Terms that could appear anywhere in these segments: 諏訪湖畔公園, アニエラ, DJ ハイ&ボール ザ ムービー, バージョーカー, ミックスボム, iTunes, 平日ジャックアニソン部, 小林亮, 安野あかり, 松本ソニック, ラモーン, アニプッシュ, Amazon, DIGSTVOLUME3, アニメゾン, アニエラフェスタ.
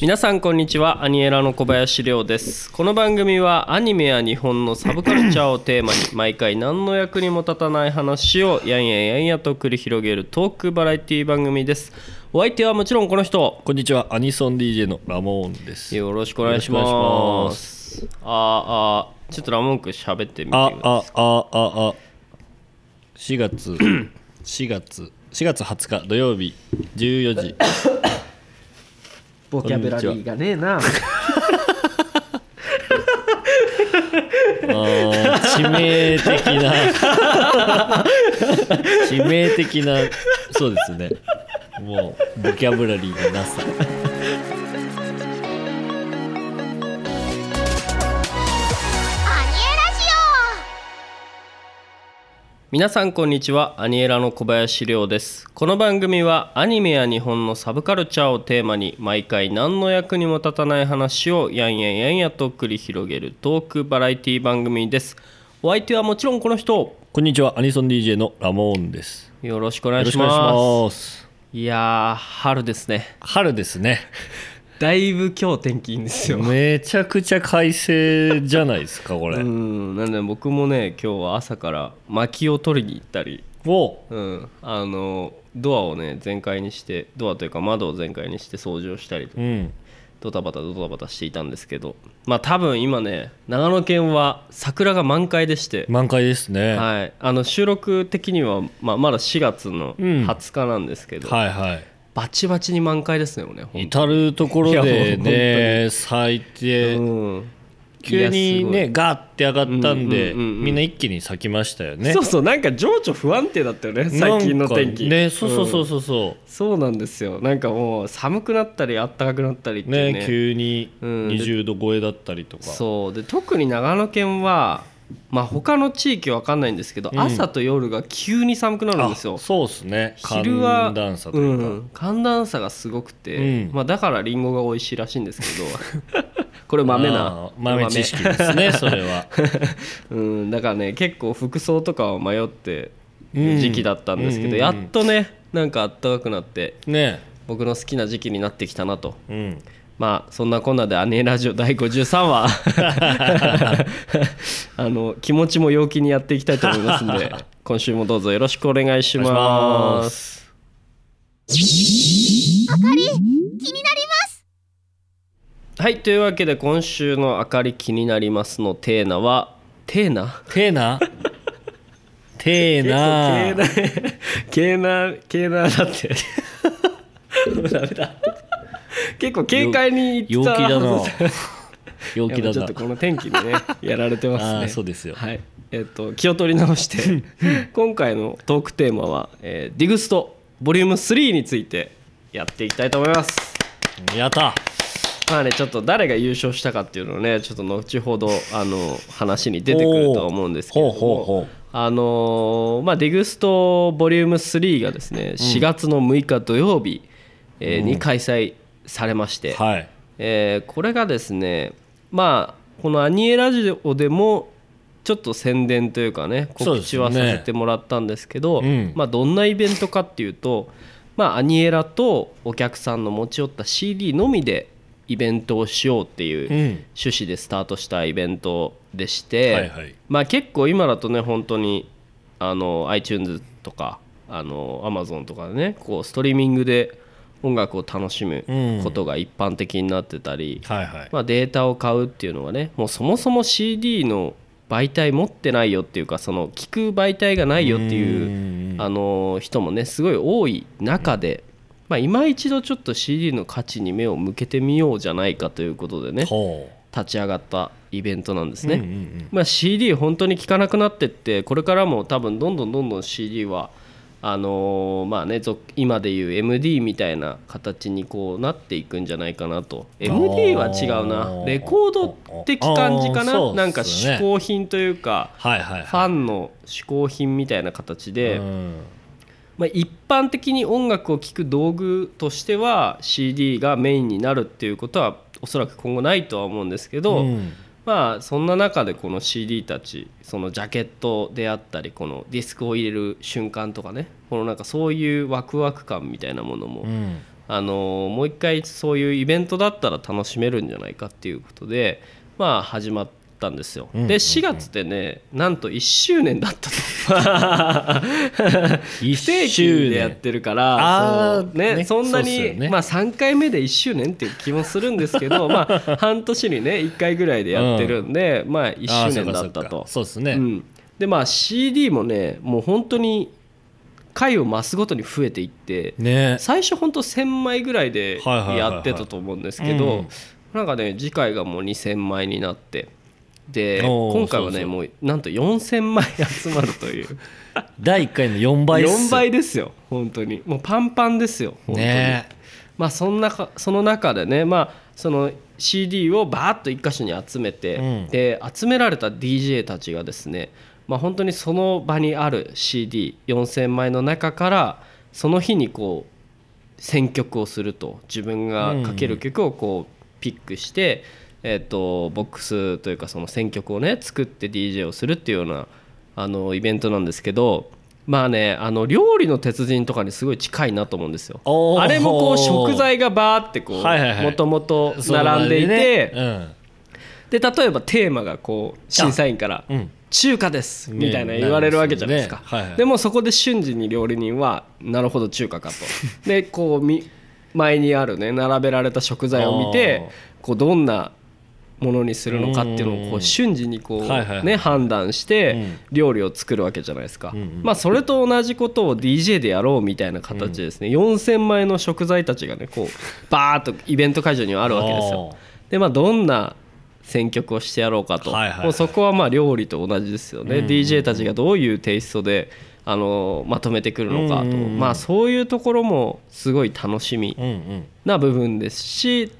皆さんこんにちは、アニエラの小林亮です。この番組はアニメや日本のサブカルチャーをテーマに毎回何の役にも立たない話をやんやんやんやと繰り広げるトークバラエティ番組です。お相手はもちろんこの人。こんにちは、アニソン DJ のラモーンです。よろしくお願いします。ちょっとラモーンくん喋ってみてください。4月20日土曜日14時。ボキャブラリーがねえな。致命的な致命的な、そうですね、もうボキャブラリーがなさ。皆さんこんにちは、アニエラの小林亮です。この番組はアニメや日本のサブカルチャーをテーマに毎回何の役にも立たない話をやんやんやんやと繰り広げるトークバラエティ番組です。お相手はもちろんこの人。こんにちは、アニソン DJ のラモーンです。よろしくお願いします。よろしくお願いします。いやー、春ですね。春ですね。だいぶ今日天気いいんですよ。めちゃくちゃ快晴じゃないですかこれ。なんで僕もね、今日は朝から薪を取りに行ったり、ドアをね全開にして、ドアというか窓を全開にして掃除をしたりとか、ドタバタしていたんですけど、多分今ね、長野県は桜が満開でして。満開ですね、はい。収録的には、まだ4月の20日なんですけど、はいはい、バチバチに満開ですよね。至るところでね咲いて、急にねガーって上がったんで、みんな一気に咲きましたよね。そうそう、なんか情緒不安定だったよね最近の天気ね。そうなんですよ。なんかもう寒くなったり暖かくなったりっていうね、急に20度超えだったりとか。そうで、特に長野県は他の地域は分かんないんですけど、朝と夜が急に寒くなるんですよ。そうですね、昼は寒暖差というか、寒暖差がすごくて、だからリンゴが美味しいらしいんですけどこれ豆知識ですねそれはだからね、結構服装とかを迷って時期だったんですけど、やっとねなんか暖かくなって、ね、僕の好きな時期になってきたなと、そんなこんなでアニエラジオ第53話気持ちも陽気にやっていきたいと思いますので今週もどうぞよろしくお願いします。あかり気になります。はい、というわけで今週のあかり気になりますのテーマはテーナだってダメだ、結構軽快に言ってた。陽気だな。ちょっとこの天気でねやられてますね。そうですよ、はい。気を取り直して今回のトークテーマは、DIGSTVOLUME3 についてやっていきたいと思います。やった。ちょっと誰が優勝したかっていうのをね、ちょっと後ほど話に出てくるとは思うんですけども、DIGSTVOLUME3 がですね、4月の6日土曜日に開催されまして、これがですね、このアニエラジオでもちょっと宣伝というかね、告知はさせてもらったんですけど、どんなイベントかっていうと、アニエラとお客さんの持ち寄った CD のみでイベントをしようっていう趣旨でスタートしたイベントでして、結構今だとね、本当にiTunes とかAmazon とかでね、こうストリーミングで音楽を楽しむことが一般的になってたり、データを買うっていうのはね、もうそもそも CD の媒体持ってないよっていうか、その聞く媒体がないよっていう人もねすごい多い中で、今一度ちょっと CD の価値に目を向けてみようじゃないかということでね、立ち上がったイベントなんですね。CD 本当に聴かなくなってって、これからも多分どんどん CD は今でいう MD みたいな形にこうなっていくんじゃないかなと。 MD は違うな、レコード的感じかな、なんか嗜好品というか、ファンの嗜好品みたいな形で、一般的に音楽を聴く道具としては CD がメインになるっていうことはおそらく今後ないとは思うんですけど、まあそんな中でこの CD たち、そのジャケットであったりこのディスクを入れる瞬間とかね、このなんかそういうワクワク感みたいなものも、うん、もう一回そういうイベントだったら楽しめるんじゃないかっていうことで、まあ始まってたんですよ。で4月でね、なんと1周年だったと1周年でやってるからそう、ね、そんなに、ね、まあ、3回目で1周年っていう気もするんですけどまあ半年にね1回ぐらいでやってるんで、うん、まあ1周年だったと。そうですね、うん、でまあ CD もねもう本当に回を増すごとに増えていって、ね、最初本当1000枚ぐらいでやってたと思うんですけど、うん、なんかね次回がもう2000枚になってで今回はねそうそうもうなんと4000枚集まるという第1回の4倍です4倍ですよ。本当にもうパンパンですよ本当に、ね、まあその中でね、まあ、その CD をバーッと一箇所に集めて、うん、で集められた DJ たちがですね、まあ、本当にその場にある CD4000 枚の中からその日にこう選曲をすると自分がかける曲をこうピックして、うんボックスというかその選曲をね作って DJ をするっていうようなイベントなんですけど、まあね料理の鉄人とかにすごい近いなと思うんですよ。あれもこう食材がバーってこうもともと並んでいて、ねうん、で例えばテーマがこう審査員から中華ですみたいな言われるわけじゃないですか、ねはいはい、でもそこで瞬時に料理人はなるほど中華かとでこう前にあるね並べられた食材を見てこうどんなものにするのかっていうのをこう瞬時にこうね、はいはい、判断して料理を作るわけじゃないですか、うんうんまあ、それと同じことを DJ でやろうみたいな形ですね、うん、4000枚の食材たちがねこうバーッとイベント会場にはあるわけですよ。で、まあ、どんな選曲をしてやろうかと、はいはい、もうそこはまあ料理と同じですよね、うんうん、DJ たちがどういうテイストでまとめてくるのかと、うんうんまあ、そういうところもすごい楽しみな部分ですし、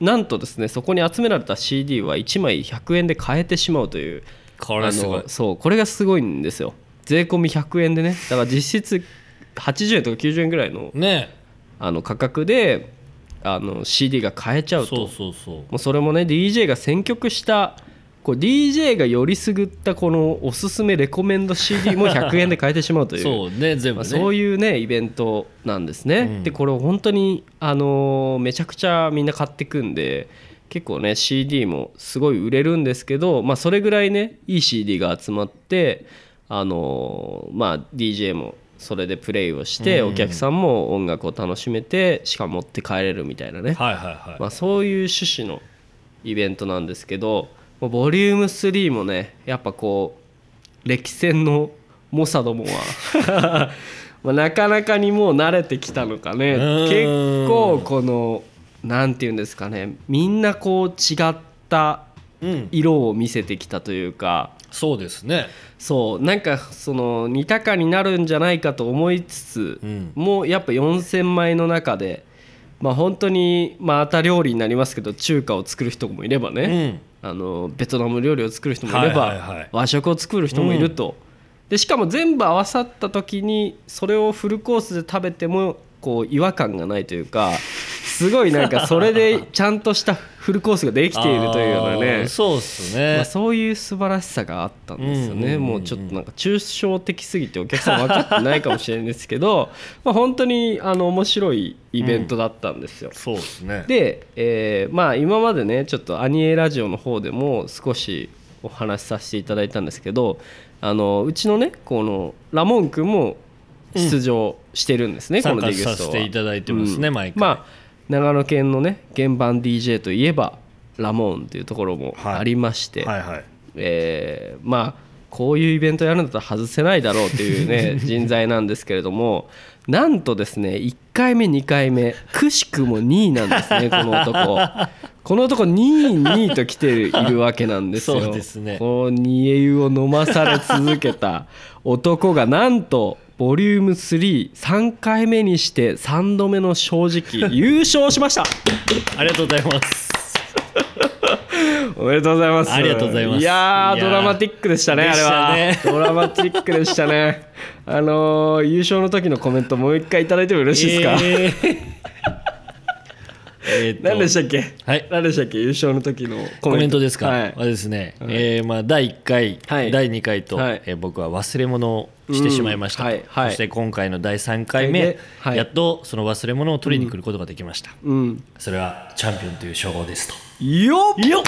なんとですねそこに集められた CD は1枚100円で買えてしまうというこれすごいそうこれがすごいんですよ。税込み100円でねだから実質80円とか90円ぐらい の,、ね、価格でCD が買えちゃうと。もうそれもね DJ が選曲したこう DJ がよりすぐったこのおすすめレコメンド CD も100円で買えてしまうというそうね全部ね、まあ、そういうねイベントなんですね、うん、でこれを本当にめちゃくちゃみんな買ってくんで結構ね CD もすごい売れるんですけど、まあ、それぐらいねいい CD が集まってまあ DJ もそれでプレイをしてお客さんも音楽を楽しめてしかも持って帰れるみたいなね、はいはいはいまあ、そういう趣旨のイベントなんですけどボリューム3もねやっぱこう歴戦の猛者どもはなかなかにもう慣れてきたのかね結構このなんていうんですかねみんなこう違った色を見せてきたというか、うん、そうですねそうなんかその似たかになるんじゃないかと思いつつ、うん、もうやっぱ4000枚の中でまあ本当にまた料理になりますけど中華を作る人もいればね、うんベトナム料理を作る人もいれば、はいはいはい、和食を作る人もいると、うん、でしかも全部合わさった時にそれをフルコースで食べてもこう違和感がないというかすごいなんかそれでちゃんとしたフルコースができているというようなねそうですね、まあ、そういう素晴らしさがあったんですよね、うんうんうん、もうちょっとなんか抽象的すぎてお客さん分かってないかもしれないですけどまあ本当に面白いイベントだったんですよ、うん、そうですねで、まあ今までねちょっとアニエラジオの方でも少しお話しさせていただいたんですけどうちのねこのラモン君も出場してるんですね、うん、このディグストは参加させていただいてますね、うん、毎回、まあ、長野県のね原版 DJ といえばラモンっていうところもありまして、はいはいはいまあこういうイベントやるんだったら外せないだろうというね人材なんですけれどもなんとですね1回目2回目くしくも2位なんですねこの男2位2位と来ているわけなんですよ。そうですねこの煮え湯を飲まされ続けた男がなんとボリューム3、3回目にして3度目の正直優勝しましたありがとうございますおめでとうございます。ありがとうございます。いやードラマティックでしたねあれはねドラマティックでしたね優勝の時のコメントもう一回いただいてもよろしいですか何でしたっけ、はい、何でしたっけ優勝の時のコメントですか、はい、はですね、はい、まあ、第1回、はい、第2回と、はい、僕は忘れ物をしてしまいました、うん、はいはい、そして今回の第3回目、はい、やっとその忘れ物を取りに来ることができました、うんうん、それはチャンピオンという称号ですと。よっよっ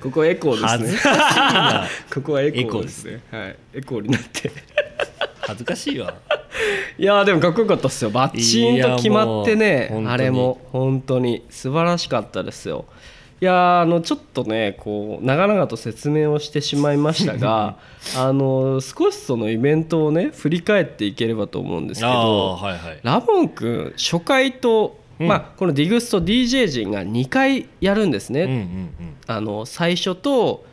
ここエコーですね。ここはエコーですね。はい、エコーになって恥ずかしいわ。いやでもかっこよかったっすよ。バッチンと決まってね、あれも本当に素晴らしかったですよ。いやちょっとねこう長々と説明をしてしまいましたが少しそのイベントをね振り返っていければと思うんですけど、はいはい、ラボン君初回と、まあ、この DIGST と DJ 陣が2回やるんですね、うんうんうん、最初と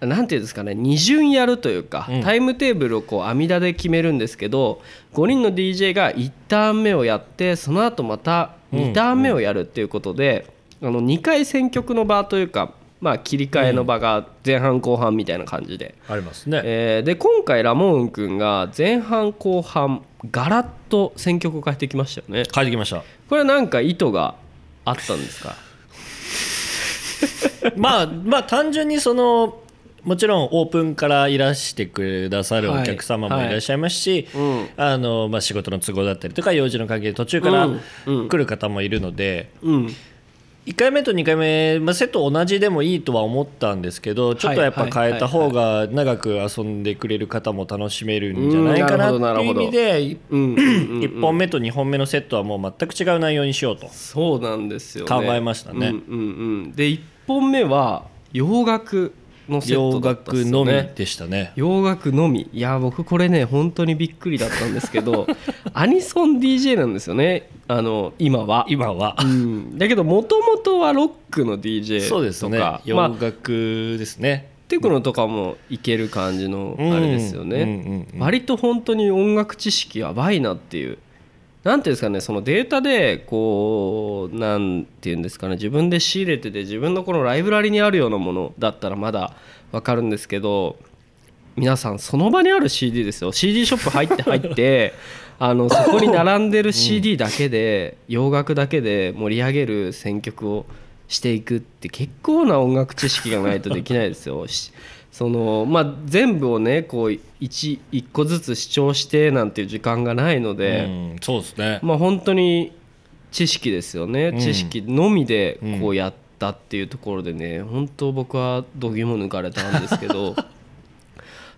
なんていうんですかね、二巡やるというか、うん、タイムテーブルをこう網田で決めるんですけど5人の DJ が1ターン目をやってその後また2ターン目をやるっていうことで、うんうん、2回選曲の場というか、まあ、切り替えの場が前半後半みたいな感じで、うん、ありますね、で今回ラモーンくんが前半後半ガラッと選曲を変えてきましたよね。変えてきました。これはなんか意図があったんですか？まあ単純にそのもちろんオープンからいらしてくださるお客様もいらっしゃいますし、はいはい、まあ、仕事の都合だったりとか用事の関係で途中から来る方もいるので、うんうんうん、1回目と2回目、まあ、セット同じでもいいとは思ったんですけどちょっとやっぱ変えた方が長く遊んでくれる方も楽しめるんじゃないかなっていう意味で1本目と2本目のセットはもう全く違う内容にしようとそうなんですよね考えましたね、うんうんうん、で1本目は洋楽のセットだったっすね。洋楽のみでしたね。洋楽のみ。いや僕これね本当にびっくりだったんですけどアニソン DJ なんですよね今は、うん、だけどもともとはロックの DJ とかそうですね、洋楽ですね、まあ、テクノとかもいける感じのあれですよね、うん、割と本当に音楽知識やばいなっていうなんていうんですかね、そのデータでこうなんていうんですかね、自分で仕入れてて自分のこのライブラリにあるようなものだったらまだ分かるんですけど、皆さんその場にある CD ですよ。 CD ショップ入ってそこに並んでる CD だけで洋楽だけで盛り上げる選曲をしていくって結構な音楽知識がないとできないですよ。そのまあ全部をねこう1個ずつ視聴してなんていう時間がないので、うん、そうですね、まあ、本当に知識ですよね、うん、知識のみでこうやったっていうところでね、うん、本当僕は度肝抜かれたんですけど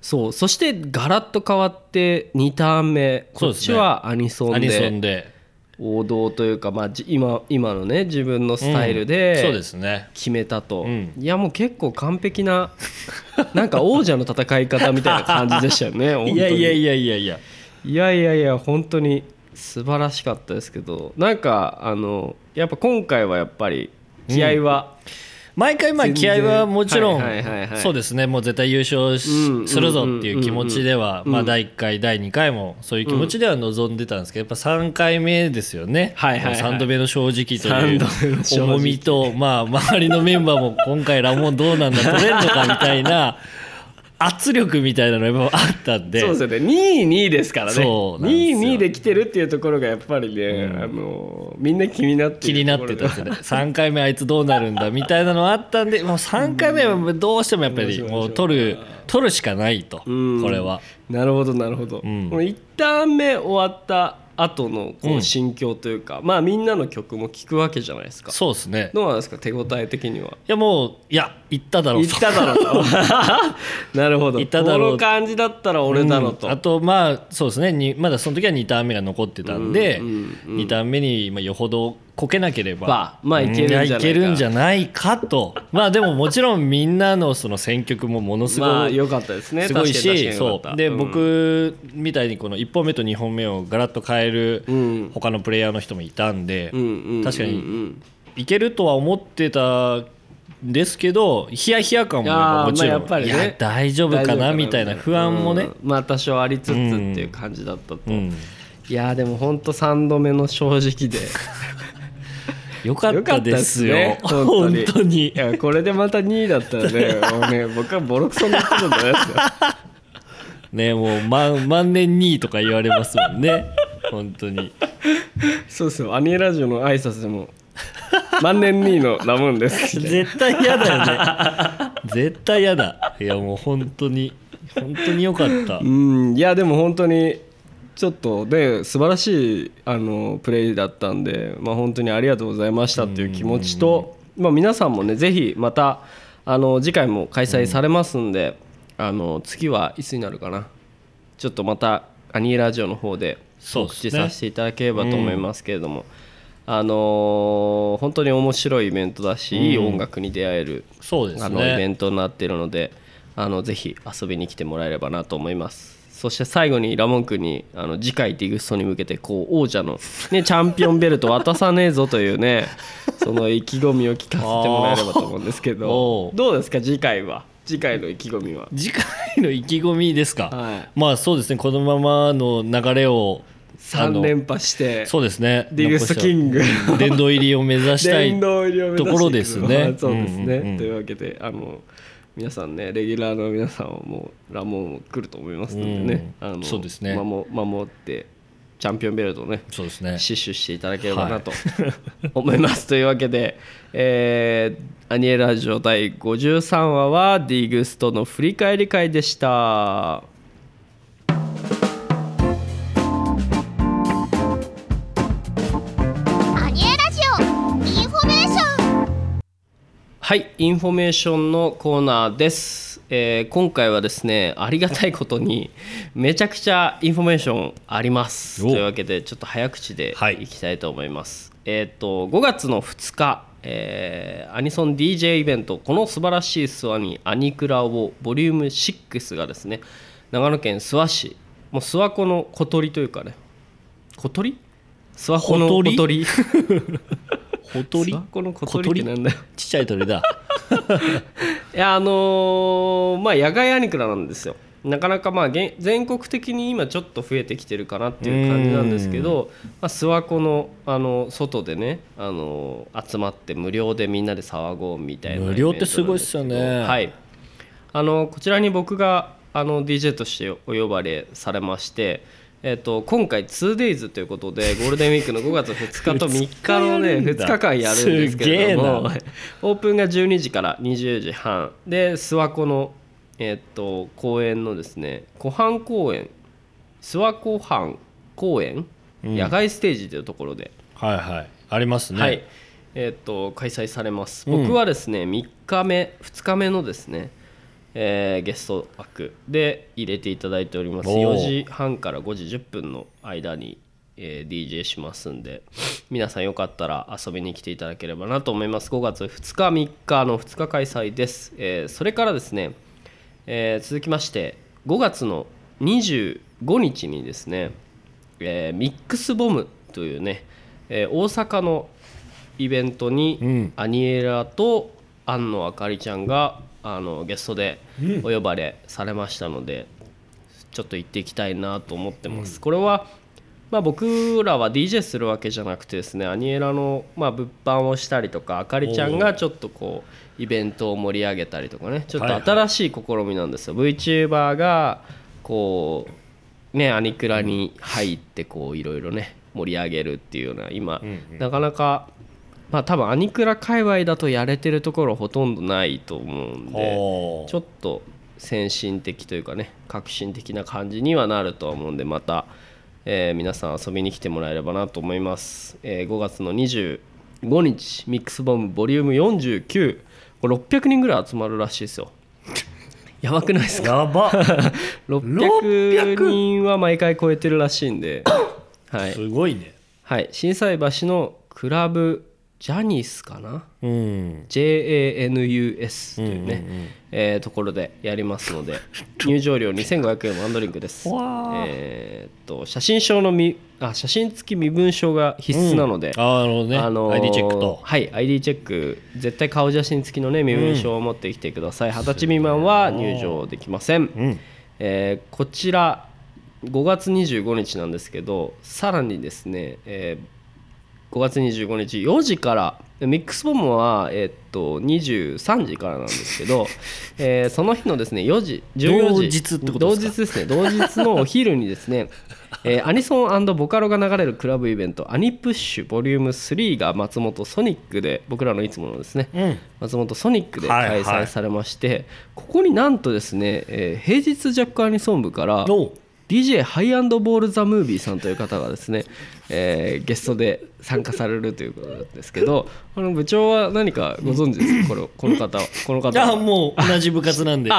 そう、そしてガラッと変わって2ターン目こっちはアニソン で王道というか、まあ、今のね自分のスタイルで決めたと、うんねうん、いやもう結構完璧ななんか王者の戦い方みたいな感じでしたよね本当にいや本当に素晴らしかったですけど、なんかやっぱ今回はやっぱり気合は、うん、毎回まあ気合はもちろん、はいはいはいはい、そうですね、もう絶対優勝するぞっていう気持ちでは、まあ、第1回第2回もそういう気持ちでは望んでたんですけど、やっぱ3回目ですよね、はいはいはい、3度目の正直という重みと、まあ、周りのメンバーも今回ラモンどうなんだ取れるのかみたいな圧力みたいなのがあったんで、そうですよね、2位ですからね、2位で来てるっていうところがやっぱりね、うん、みんな気になってたんですよね3回目あいつどうなるんだみたいなのあったんで、もう3回目はどうしてもやっぱりもう取るしかないと、うん、これはなるほどなるほど、うん、この1ターン目終わった後のこう心境というか、うん、まあみんなの曲も聴くわけじゃないですか。そうですね。どうなんですか手応え的には。いや言っただろうと。言っただろうと。なるほど。言っただろう。この感じだったら俺だろうと。うん、あとまあそうですねにまだその時は2ターン目が残ってたんで、うんうんうん、2ターン目にまあよほどこけなければまあいけるんじゃないかと。まあでももちろんみんなのその選曲もものすごいまあ良かったですね。すごいし、そうで僕みたいにこの1本目と2本目をガラッと変える他のプレイヤーの人もいたんで、確かにいけるとは思ってた。ですけどヒヤヒヤ感ももちろん、まあ ね、いや大丈夫かなみたいな不安もね、うん、まあ多少ありつつっていう感じだったと、うん、いやでもほんと3度目の正直でよかったですよ、ね、本当にいやこれでまた2位だったら もうね僕はボロクソになってたんじゃないですかね、もう万年2位とか言われますもんね本当にそうですよ、アニエラジオの挨拶でも万年2位のラムーンです絶対嫌だよね絶対嫌だ。いやもう本当に本当に良かった。うん、いやでも本当にちょっとで素晴らしいプレイだったんで、まあ、本当にありがとうございましたっていう気持ちと、まあ、皆さんもねぜひまた次回も開催されますんで、次はいつになるかな、ちょっとまたアニーラジオの方で告知させていただければと思いますけれども、ね、本当に面白いイベントだし、いい音楽に出会える、そうですね、イベントになっているのでぜひ遊びに来てもらえればなと思います。そして最後にラモン君に次回ディグストに向けてこう王者の、ね、チャンピオンベルト渡さねえぞというねその意気込みを聞かせてもらえればと思うんですけど、どうですか次回は、次回の意気込みは。次回の意気込みですか、はい、まあそうですね、このままの流れを3連覇して、そうですね、ディグストキング殿堂入りを目指したいところですね。そうですね、うんうんうん、というわけで皆さんね、レギュラーの皆さんはもうラモンも来ると思いますのでね、うん、そうですね、守ってチャンピオンベルトをね、そうですね、死守していただければなと、はい、思いますというわけで、アニエラジオ第53話はディグストの振り返り会でした。はい、インフォメーションのコーナーです、今回はですね、ありがたいことにめちゃくちゃインフォメーションありますというわけで、ちょっと早口でいきたいと思います、はい、5月の2日、アニソン DJ イベント、この素晴らしい諏訪にアニクラをボリューム6がですね、長野県諏訪市、もう諏訪湖の小鳥というかね、小鳥諏訪湖の小鳥小鳥、諏訪湖の小鳥ってなんだよ、ちっちゃい鳥だいやまあ野外アニクラなんですよ。なかなかまあ全国的に今ちょっと増えてきてるかなっていう感じなんですけど、まあ、諏訪湖の外でね、集まって無料でみんなで騒ごうみたいな。無料ってすごいっすよね。はい、こちらに僕がDJ としてお呼ばれされまして、今回 2days ということで、ゴールデンウィークの5月2日と3日のね2日間やるんですけれども、オープンが12時から20時半で、諏訪湖の公園のですね、湖畔公園、諏訪湖畔公園野外ステージというところで、はいはい、ありますね、はい、開催されます。僕はですね、3日目2日目のですね、ゲスト枠で入れていただいております。4時半から5時10分の間に、DJ しますんで、皆さんよかったら遊びに来ていただければなと思います。5月2日3日の2日開催です、それからですね、続きまして5月の25日にですね、ミックスボムというね、大阪のイベントに、うん、アニエラと安野あかりちゃんがゲストでお呼ばれされましたので、ちょっと行っていきたいなと思ってます、うん、これは、まあ、僕らは DJ するわけじゃなくてですね、アニエラの、まあ、物販をしたりとか、あかりちゃんがちょっとこうイベントを盛り上げたりとかね、ちょっと新しい試みなんですよ、はいはい、VTuber がこうね、アニクラに入ってこういろいろね盛り上げるっていうような、今、うんうん、なかなかまあ、多分アニクラ界隈だとやれてるところほとんどないと思うんで、ちょっと先進的というかね、革新的な感じにはなるとは思うんで、また皆さん遊びに来てもらえればなと思います。5月の25日ミックスボムボリューム49、これ600人ぐらい集まるらしいですよやばくないですか、やば600人は毎回超えてるらしいんで、はい、すごいね、はい、心斎橋のクラブジャニスかな、うん、JANUS というね、うんうんうん、ところでやりますので入場料2500円ワンドリンクです写真証の写真付き身分証が必須なので、うん、ね、ID チェックと、はい、ID チェック、絶対顔写真付きの、ね、身分証を持ってきてください。20歳未満は入場できません、うん、こちら5月25日なんですけど、さらにですね、5月25日4時からミックスボムは、23時からなんですけど、その日のですね4時14時同日ってことですか、同日ですね、同日のお昼にですねアニソン&ボカロが流れるクラブイベントアニプッシュ Vol.3 が松本ソニックで、僕らのいつものですね、うん、松本ソニックで開催されまして、はいはい、ここになんとですね、平日ジャックアニソン部からDJ ハイ&ボールザムービーさんという方がですね、ゲストで参加されるということなんですけど、この部長は何かご存知ですか、この方は。いやもう同じ部活なんで、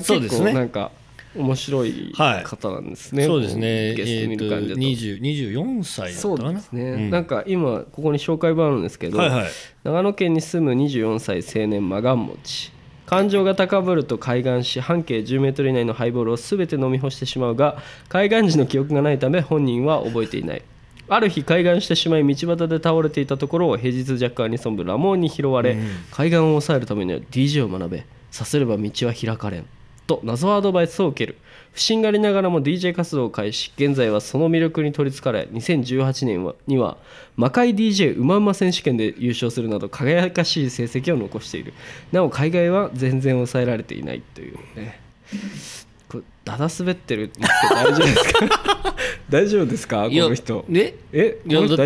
そうですね、結構なんか面白い方なんですね、はい、そうですね、ゲスト見る感じだと、24歳だったかな、そうですね、うん、なんか今ここに紹介版あるんですけど、はいはい、長野県に住む24歳青年マガン持ち、感情が高ぶると開眼し、半径10メートル以内のハイボールを全て飲み干してしまうが、開眼時の記憶がないため本人は覚えていない。ある日開眼してしまい、道端で倒れていたところを平日ジャックアニソン部ラモンに拾われ、開眼を抑えるためには DJ を学べ、さすれば道は開かれんと謎アドバイスを受ける。不審がりながらも DJ 活動を開始、現在はその魅力に取りつかれ、2018年には魔界 DJ うまうま選手権で優勝するなど輝かしい成績を残している。なお海外は全然抑えられていないというね。これだだ滑ってるって大丈夫ですか大丈夫ですかこの人。いやだっ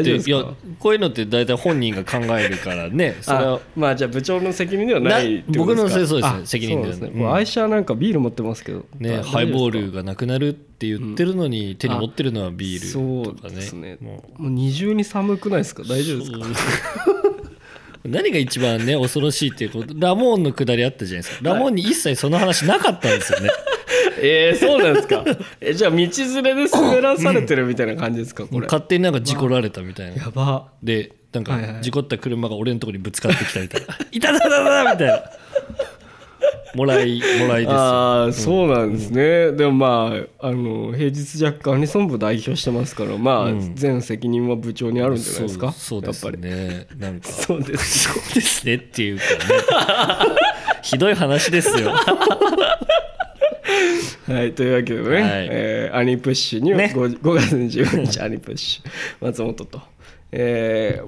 て、いやこういうのって大体本人が考えるからねそれはまあじゃあ部長の責任ではないってことですか。僕のそうですね、責任ではない、うん、愛車なんかビール持ってますけどね、ハイボールがなくなるって言ってるのに、うん、手に持ってるのはビールとかね。そうですね、もう二重に寒くないですか、大丈夫ですか何が一番ね恐ろしいっていうこと、ラモーンの下りあったじゃないですか、ラモーンに一切その話なかったんですよね、はいそうなんですかじゃあ道連れで滑らされてるみたいな感じですか、これ勝手になんか事故られたみたいな、やばで、なんか事故った車が俺のところにぶつかってきたみたいな、いたたたたみたいなもらいですよ。ああそうなんですね、うん、でもまあ、平日ジャックアニソン部代表してますから、まあうん、全責任は部長にあるんじゃないですか。そうですね、なんかそうですねっていうかねひどい話ですよはい、というわけでね、はいアニプッシュには 5月25日アニプッシュ松本と、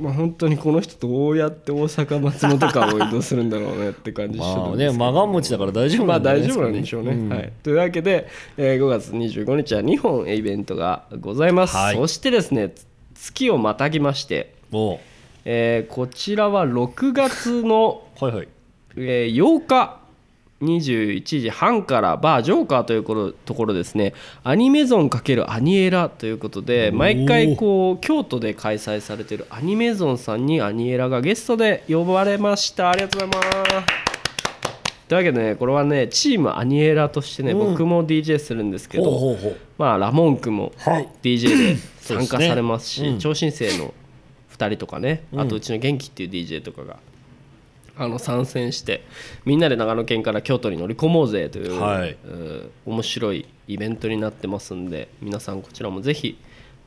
まあ、本当にこの人どうやって大阪松本間を移動するんだろうねって感じしてるんですけどまあね、マガン持ちだから大丈夫なんじゃないですかね、まあ、大丈夫なんでしょうね、うんはい、というわけで、5月25日は2本イベントがございます、はい、そしてですね月をまたぎまして、こちらは6月のはい、はい8日21時半からバージョーカーというところですね、アニメゾン×アニエラということで、毎回こう京都で開催されているアニメゾンさんにアニエラがゲストで呼ばれました。ありがとうございますというわけでね、これはねチームアニエラとしてね、僕も DJ するんですけど、まあラモン君も DJ で参加されますし、超新星の2人とかね、あとうちの元気っていう DJ とかが参戦して、みんなで長野県から京都に乗り込もうぜという、はい、面白いイベントになってますんで、皆さんこちらもぜひ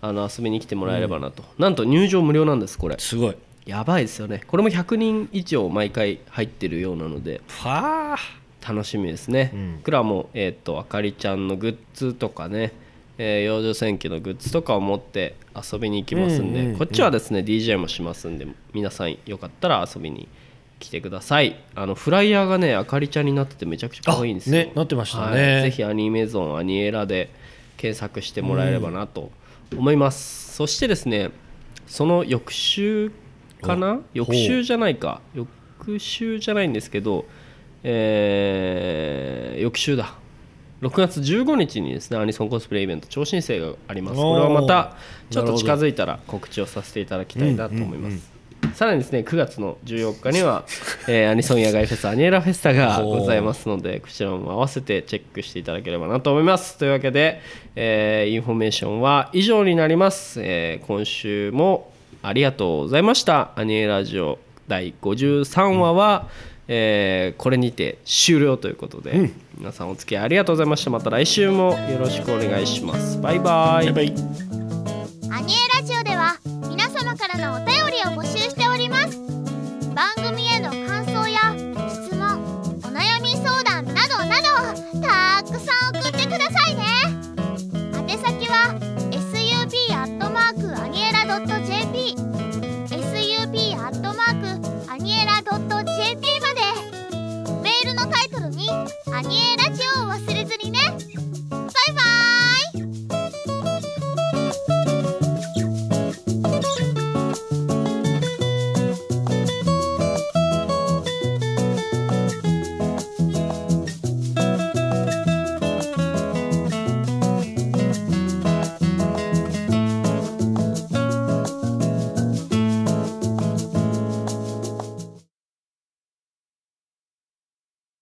遊びに来てもらえればなと、うん、なんと入場無料なんです。これすごいやばいですよね、これも100人以上毎回入ってるようなので楽しみですね、うん、僕らも、あかりちゃんのグッズとかね、養生戦記のグッズとかを持って遊びに行きますんで、うんうんうん、こっちはですね DJ もしますんで、皆さんよかったら遊びに来てください。フライヤーがねあかりちゃんになっててめちゃくちゃ可愛いんですよ、ね、なってましたね、はい、ぜひアニメゾンアニエラで検索してもらえればなと思います、うん、そしてですねその翌週かな、翌週じゃないんですけど、翌週だ6月15日にですねアニソンコスプレイベント超新星があります。これはまたちょっと近づいたら告知をさせていただきたいなと思います、うんうんうん。さらにですね9月の14日にはアニソン野外フェスアニエラフェスタがございますので、こちらも合わせてチェックしていただければなと思います。というわけでインフォメーションは以上になります。今週もありがとうございました。アニエラジオ第53話はこれにて終了ということで、皆さんお付き合いありがとうございました。また来週もよろしくお願いします。バイバイ。アニエラジオでは皆様からのお便りを募集しております。番組への感想や質問、お悩み相談などなどたくさん送ってくださいね。宛先は sub@aniera.jp、 sub@ イエラジオ。